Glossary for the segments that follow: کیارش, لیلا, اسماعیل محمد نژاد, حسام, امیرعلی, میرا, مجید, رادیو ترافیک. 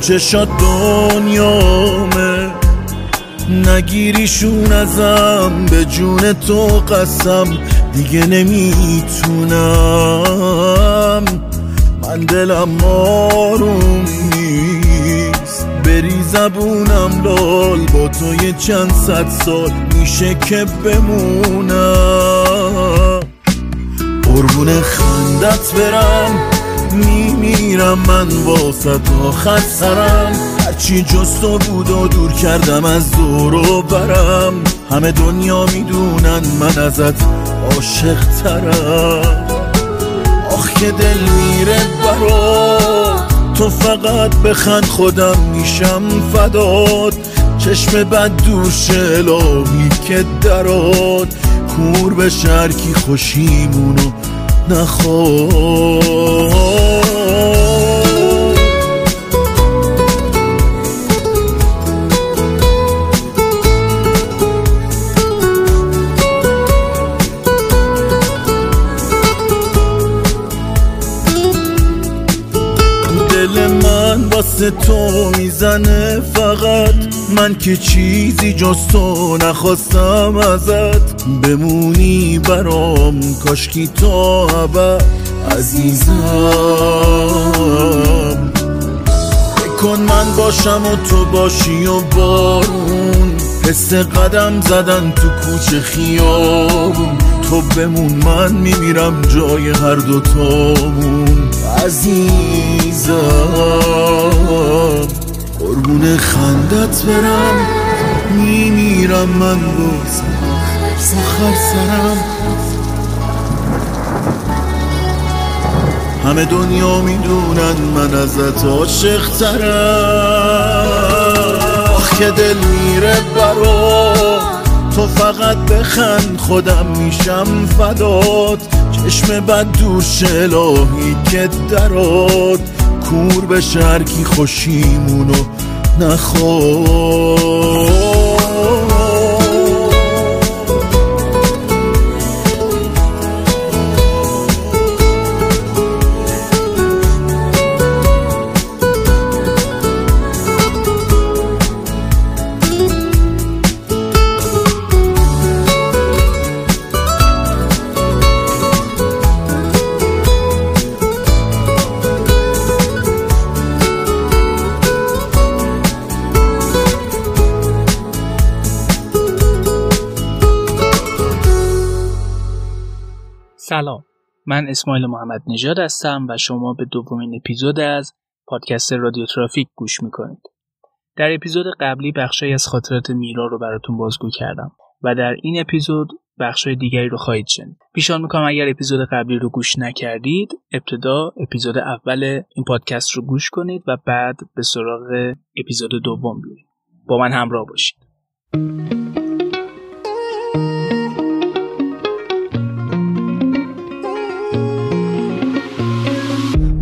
چشات دنیامه، نگیریشون ازم، به جون تو قسم دیگه نمیتونم، من دلم آروم نیست، بری زبونم لال، با تو یه چند صد سال میشه که بمونم، قربون خندت برم، میمیرم من واسه تا خط سرم، هرچی جز تو بود و دور کردم از دور و برم، همه دنیا میدونن من ازت عاشق ترم، آخ که دل میره برات، تو فقط بخند خودم میشم فدات، چشم بد دوش الهی که درات، کور به شرکی خوشیمونو نخواه. دل من واسه تو میزنه فقط، من که چیزی جز تو نخواستم ازت، بمونی برام کاشکی تا ابد عزیزم، بکن من باشم و تو باشی و بارون، حس قدم زدن تو کوچه خیابون، تو بمون من میمیرم جای هر دوتامون عزیزم، قربون خندت برم، میمیرم من باز سخر سرم، همه دنیا میدونن من ازت عاشق ترم، آخ که دل میره برات، تو فقط بخند خودم میشم فدات، چشم بد دور شلاهی که درات، کور به شرکی خوشیمونو نخواه. سلام، من اسماعیل محمد نژاد هستم و شما به دومین اپیزود از پادکست رادیو ترافیک گوش میکنید. در اپیزود قبلی بخشی از خاطرات میرا رو براتون بازگو کردم و در این اپیزود بخشای دیگری رو خواهید شنید. پیشنهاد میکنم اگر اپیزود قبلی رو گوش نکردید، ابتدا اپیزود اول این پادکست رو گوش کنید و بعد به سراغ اپیزود دوم بیایید. با من همراه باشید.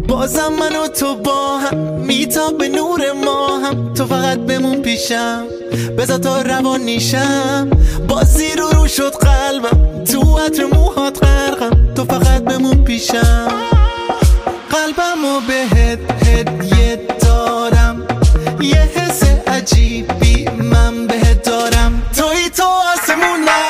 بازم من و تو با هم میتاب به نور ما هم، تو فقط بمون پیشم بذار تا روان نیشم، باز زیر و رو شد قلبم تو عطر موهات غرقم، تو فقط بمون پیشم، قلبم و بهت هدیه دارم، یه حس عجیبی من بهت دارم، توی تو آسمونم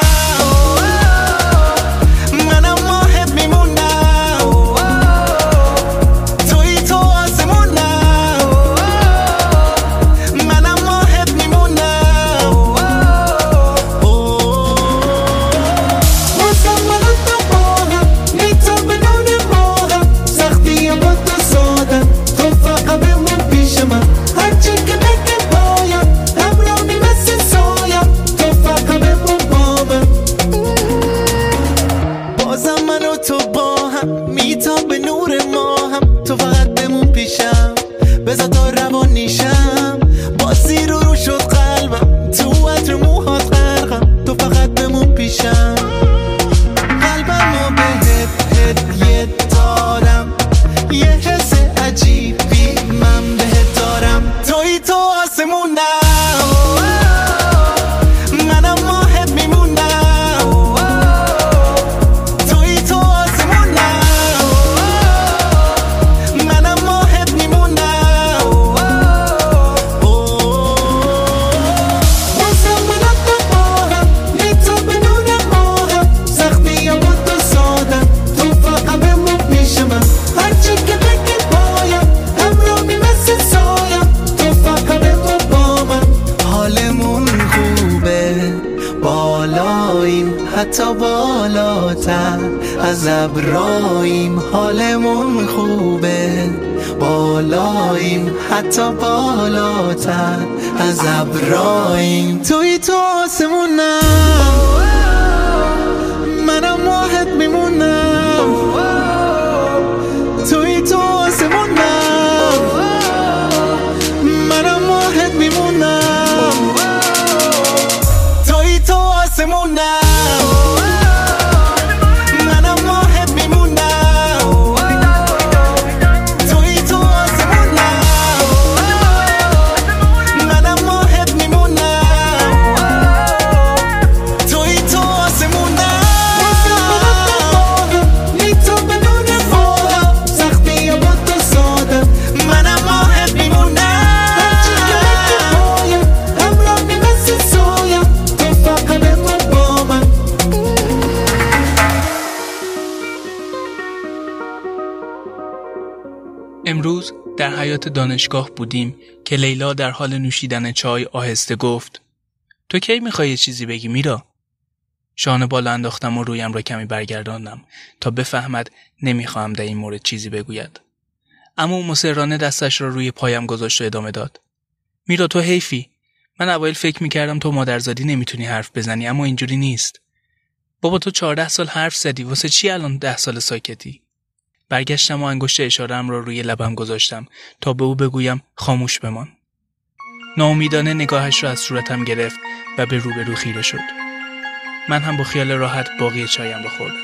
حتی بالاتر از ابراییم، حالمون خوبه بالاییم، حتی بالاتر از ابراییم. توی تو آسمونم، منم واحد میمونم، توی تو آسمونم، منم واحد میمونم، توی تو آسمونم. امروز در حیاط دانشگاه بودیم که لیلا در حال نوشیدن چای آهسته گفت: تو کی میخوای چیزی بگی میرا؟ شانه بالا انداختم و رویم را کمی برگرداندم تا بفهمد نمیخوام در این مورد چیزی بگوید. اما او مصرانه دستش را روی پایم گذاشت و ادامه داد: میرا تو حیفی. من اوایل فکر میکردم تو مادرزادی نمیتونی حرف بزنی، اما اینجوری نیست. بابا تو 14 سال حرف زدی، واسه چی الان 10 سال ساکتی؟ برگشتم و انگشت اشاره‌ام را روی لبم گذاشتم تا به او بگویم خاموش بمان. ناامیدانه نگاهش را از صورتم گرفت و به روبرو خیره شد. من هم با خیال راحت باقی چایم را خوردم.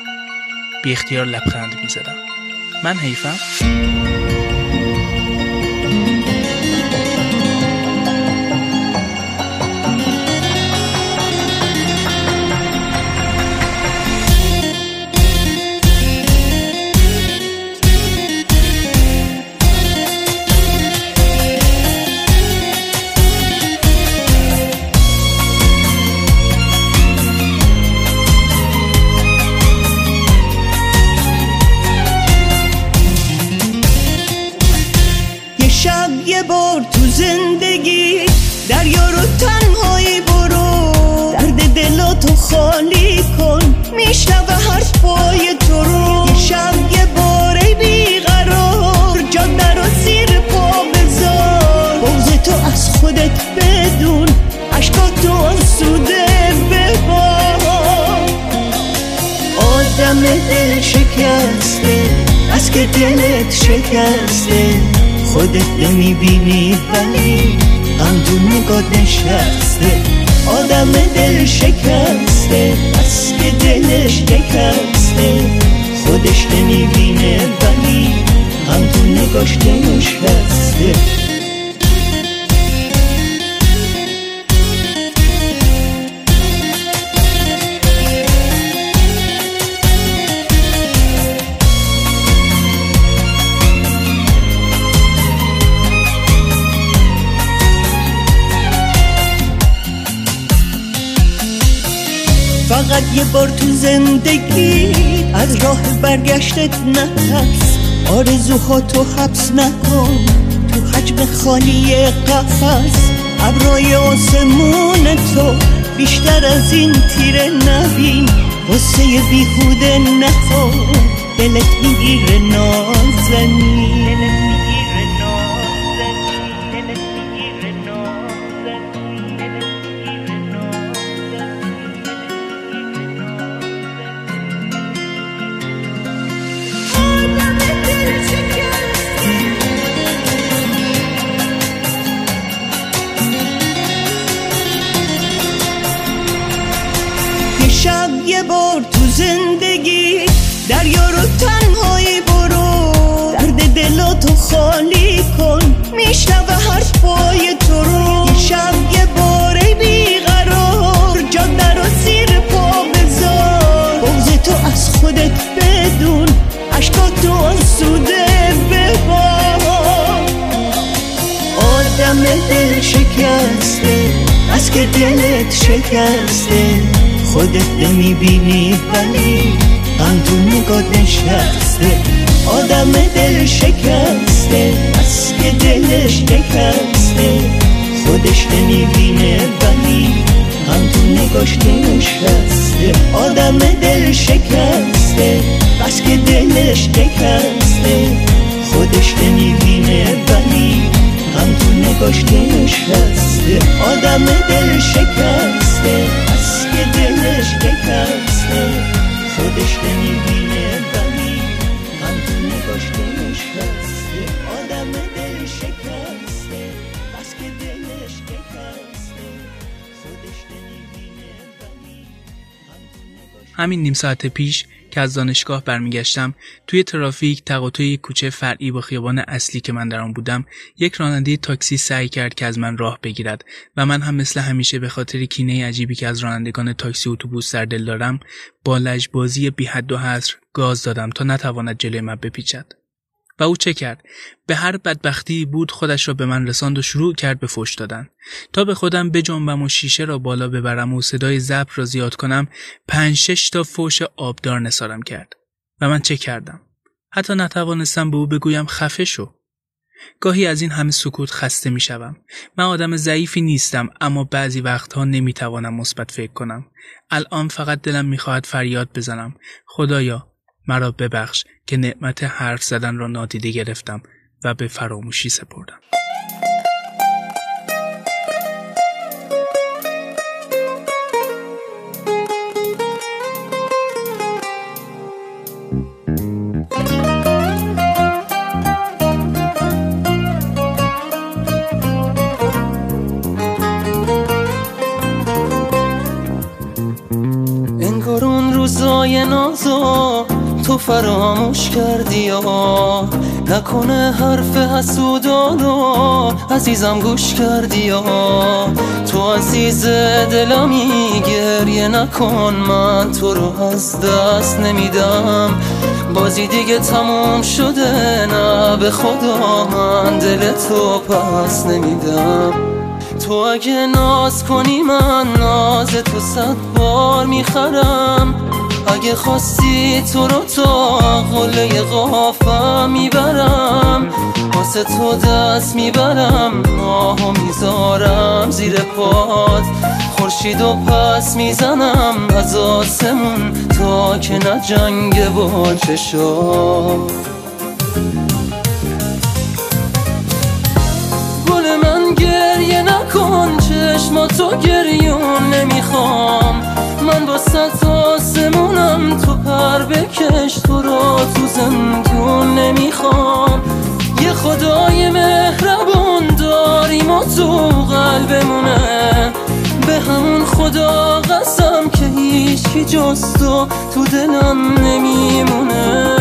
بی اختیار لبخند می‌زدم. من حیفم؟ از که دلت شکسته خودت نمیبینی ولی غم تو نگات نشسته. آدم دل شکسته از که دلش شکسته خودش نمیبینه ولی غم تو نگاش نشسته. فقط یه بار تو زندگی از راه برگشتت نترس، آرزوها تو حبس نکن تو حجم خالی قفس. ابرای آسمون تو بیشتر از این تیره نبین، غصه بیهوده نخور دلت میگیره نازنی. از که دلت شکسته خودت نمیبینی ولی غم تو نگات نشسته. آدم دل شکسته از که دلش شکسته خودش نمیبینه ولی هم تو نگاش نشسته آدم دل شکسته، بس که دلش نکسته خودش نمیبینه، ولی هم تو نگاش نشسته آدم دل شکسته، بس که دلش نکسته خودش نمیبینه، ولی هم تو نگاش نشسته آدم دل شکسته، بس که دلش نکسته خودش نمیبینه، ولی هم تو نگاش. همین نیم ساعت پیش که از دانشگاه برمیگشتم، توی ترافیک تقاطعی کوچه فرعی با خیابان اصلی که من در آن بودم، یک راننده تاکسی سعی کرد که از من راه بگیرد و من هم مثل همیشه به خاطر کینه عجیبی که از رانندگان تاکسی اتوبوس در دل دارم، با لجبازی بی حد و حصر گاز دادم تا نتواند جلوی من بپیچد. و او چه کرد؟ به هر بدبختی بود خودش را به من رساند و شروع کرد به فحش دادن. تا به خودم بجنبم و شیشه را بالا ببرم و صدای ضبط را زیاد کنم، 5-6 تا فحش آبدار نثارم کرد. و من چه کردم؟ حتی نتوانستم به او بگویم خفه شو. گاهی از این همه سکوت خسته می شدم. من آدم ضعیفی نیستم، اما بعضی وقتها نمی توانم مثبت فکر کنم. الان فقط دلم می خواهد فریاد بزنم خدایا مرا ببخش که نعمت حرف زدن را نادیده گرفتم و به فراموشی سپردم. انگار اون روزای نازو تو فراموش کردی، آه نکنه حرف حسودانو عزیزم گوش کردی، آه تو عزیز دلمی گریه نکن، من تو رو از دست نمیدم، بازی دیگه تموم شده، نه به خدا من دل تو پس نمیدم، تو اگه ناز کنی من ناز تو 100 بار میخرم، اگه خواستی تو رو تا قله قافم میبرم، واسه تو دست میبرم ماهو میذارم زیر پات، خورشیدو پس میزنم از آسمون تا که نجنگه با چشات. کن چشماتو گریون نمیخوام، من با ست آسمونم، تو پر بکش تو رو تو زندون نمیخوام، یه خدای مهربون داریم و تو قلبمونه، به همون خدا قسم که هیچی جز تو تو دلم نمیمونه.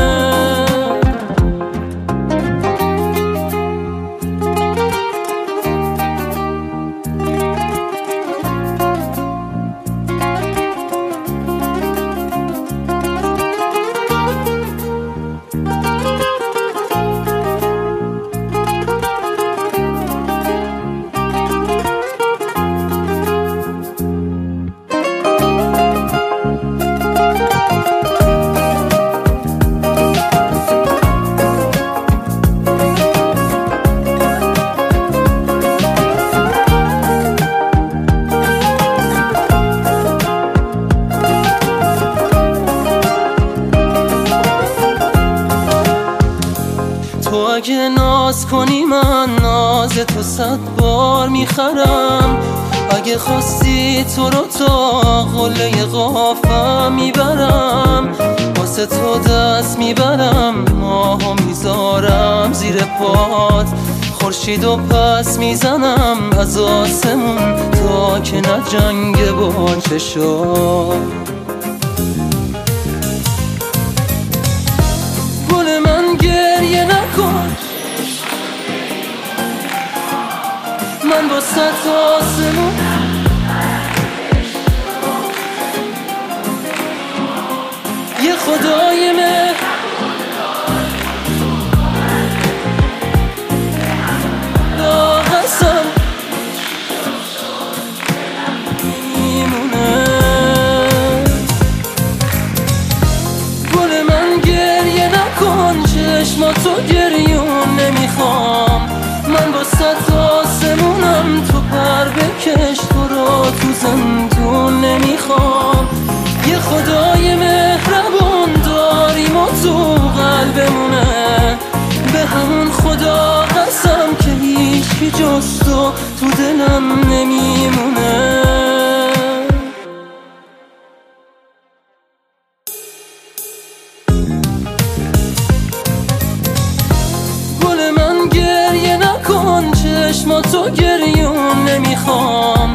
تو 100 بار میخرم، اگه خواستی تو رو تا قله قافم میبرم، واسه تو دست میبرم ماهو میذارم زیر پات، خورشیدو پس میزنم از آسمون تا که نجنگه با چشات. گل من گریه نکن، من با ست آسمون، یه خدای مهر، قسم میمونه. گل من گریه نکن، چشماتو گریون نمیخوام، من با ست آسمونم، تو پر بکش تو رو تو زندون نمیخوام، یه خدای مهربون داریم و تو قلبمونه، به همون خدا قسم که هیچی جز تو تو دلم نمیمونه. گل من گریه نکن، چشماتو گریون نمیخوام،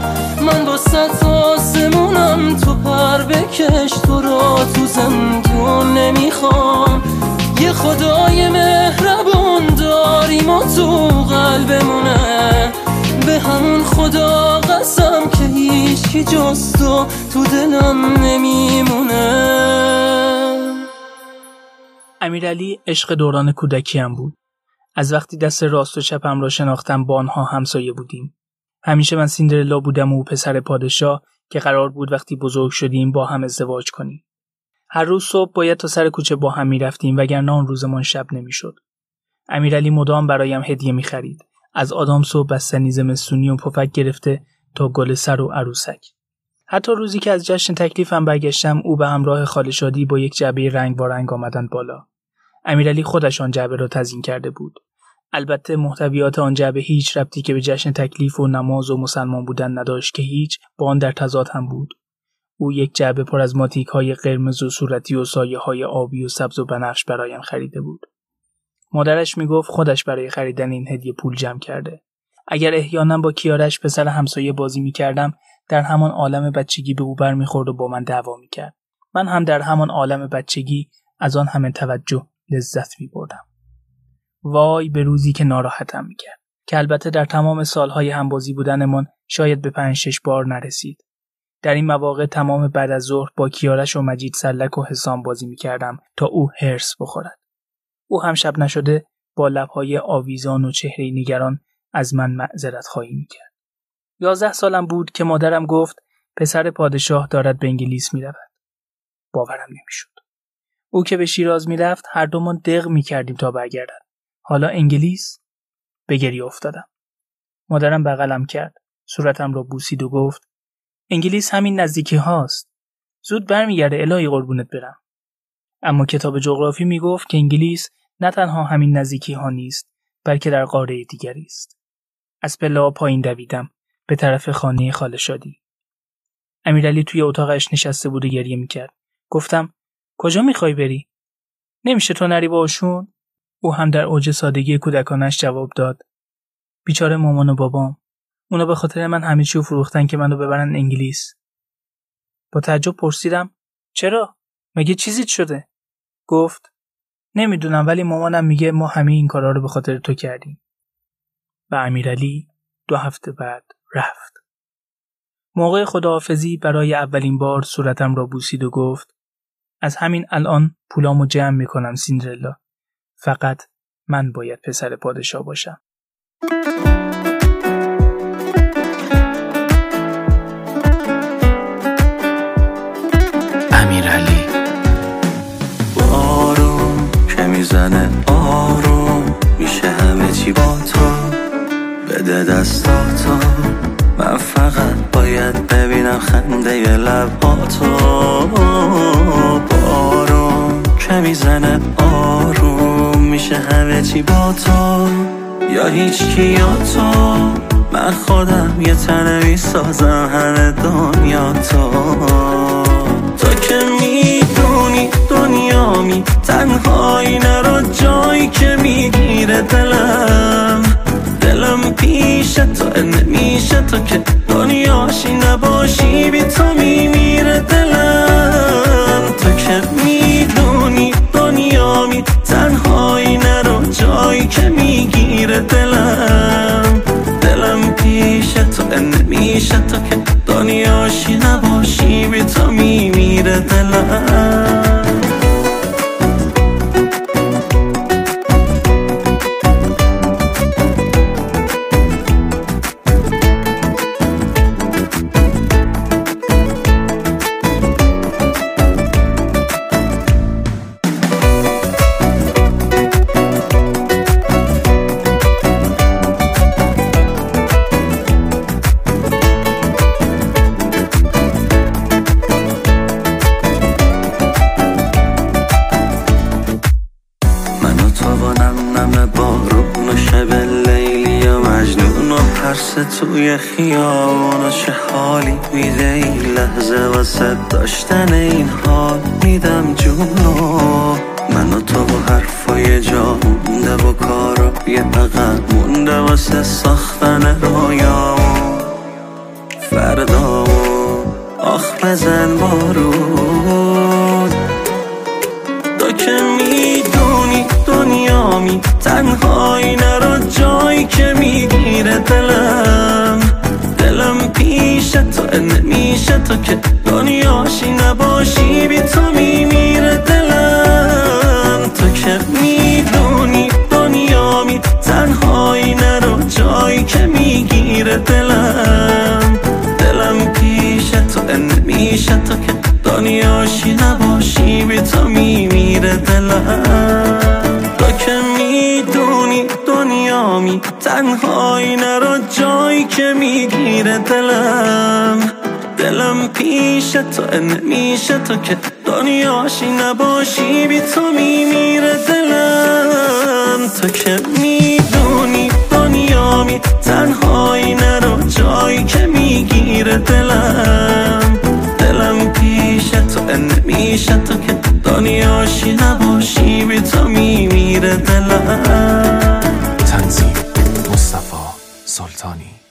من با ست آسمونم، تو پر بکش تو را تو زندون نمیخوام، یه خدای مهربون داریم و تو قلبمونه، به همون خدا قسم که هیچی جز تو تو دلم نمیمونه. امیرعلی عشق دوران کودکیم بود. از وقتی دست راست و چپم را شناختم با آنها همسایه بودیم. همیشه من سیندرلا بودم و او پسر پادشاه که قرار بود وقتی بزرگ شدیم با هم ازدواج کنیم. هر روز صبح باید تا سر کوچه با هم می‌رفتیم وگرنه آن روزمان شب نمی‌شد. امیرعلی مدام برایم هدیه می‌خرید، از آدامس و بستنی زمستونی و پفک گرفته تا گل سر و عروسک. حتی روزی که از جشن تکلیفم برگشتم، او به همراه خاله شادی با یک جعبه رنگارنگ آمدند بالا. امیرعلی خودش آن جعبه را تزیین کرده بود. البته محتویات آن جعبه هیچ ربطی که به جشن تکلیف و نماز و مسلمان بودن نداشت که هیچ، با آن در تضاد هم بود. او یک جعبه پر از ماتیک‌های قرمز و صورتی و سایه‌های آبی و سبز و بنفش برایم خریده بود. مادرش میگفت خودش برای خریدن این هدیه پول جمع کرده. اگر احیانا با کیارش پسر همسایه بازی می‌کردم، در همان عالم بچگی به او برمی‌خورد و با من دعوا می‌کرد. من هم در همان عالم بچگی از آن همه توجه لذت می‌بردم. وای به روزی که ناراحتم می‌کرد، که البته در تمام سال‌های همبازی بودنمان شاید به 5-6 بار نرسید. در این مواقع تمام بعد از ظهر با کیارش و مجید سلک و حسام بازی می‌کردم تا او هرس بخورد. او هم شب نشده با لب‌های آویزان و چهره نگران از من معذرت خواهی می‌کرد. 11 سالم بود که مادرم گفت پسر پادشاه دارد به انگلیس می‌رود. باورم نمی‌شد. او که به شیراز می‌رفت، هر دومان دق می‌کردیم تا برگردد. حالا انگلیس؟ به گریه افتادم. مادرم بغلم کرد، صورتم را بوسید و گفت انگلیس همین نزدیکی هاست. زود برمیگرده الهی قربونت برم. اما کتاب جغرافی میگفت که انگلیس نه تنها همین نزدیکی ها نیست، بلکه در قاره دیگری است. از پله‌ها پایین دویدم به طرف خانه خاله شادی. امیرعلی توی اتاقش نشسته بود و گریه میکرد. گفتم کجا میخوای بری؟ نمیشه تو نری باشون؟ او هم در اوج سادگی کودکانش جواب داد بیچاره مامان و بابام، اونا به خاطر من همه چیو فروختن که منو ببرن انگلیس. با تعجب پرسیدم چرا؟ مگه چیزیت شده؟ گفت نمیدونم، ولی مامانم میگه ما همه این کارا رو به خاطر تو کردیم. و امیرعلی 2 هفته بعد رفت. موقع خداحافظی برای اولین بار صورتم را بوسید و گفت از همین الان پولامو جمع میکنم سیندرلا، فقط من باید پسر پادشاه باشم. امیرعلی بارون که میزنه آروم میشه، همه چی با تو، بده دستاتو، من فقط باید ببینم خنده ی لباتو. بارون که میزنه آروم میشه، همه چی با تو، یا هیچ کی یا تو، من خودم یه تنه میسازم همه دنیا تو. تو که میدونی دنیامی، تنهایی نرو جایی که میگیره دلم، دلم پیش تو نمیشه، تو که دنیاشی نباشی بی تو میمیره دلم. تو که میدونی دنیامی، تنهایی نرو جایی که میگیره دلم، دلم پیش تو نمیشه، تو که دنیاشی نباشی بی تو میمیره دلم. میترسه توی خیابونا چه حالی میده این لحظه وسط داشتن این حال میدم جونو من و تو با حرفای جا مونده با کارا یه عقد مونده واسه ساختن رویا فردا آخ بزن بارود تو که میدونی دنیامی تنهایی نرو جایی که میگیره دلم پیش تو نمیشه تو که دنیاشی نباشی بی تو میمیره دلم تو که میدونی دنیامی تنهایی نرو جایی که میگیره دلم پیش تو نمیشه تو که دنیاشی نباشی بی تو میمیره دلم تو که میدونی دنیامی تنهایی نرو جایی که میگیره دلم پیش تو نمیشه تو که دنیاشی نباشی بی تو میمیره دلم تو که میدونی دنیامی تنهایی نرو جایی که میگیره دلم پیش تو نمیشه تو که دنیاشی نباشی بی تو میمیره دلم. تنظیم مصطفی سلطانی.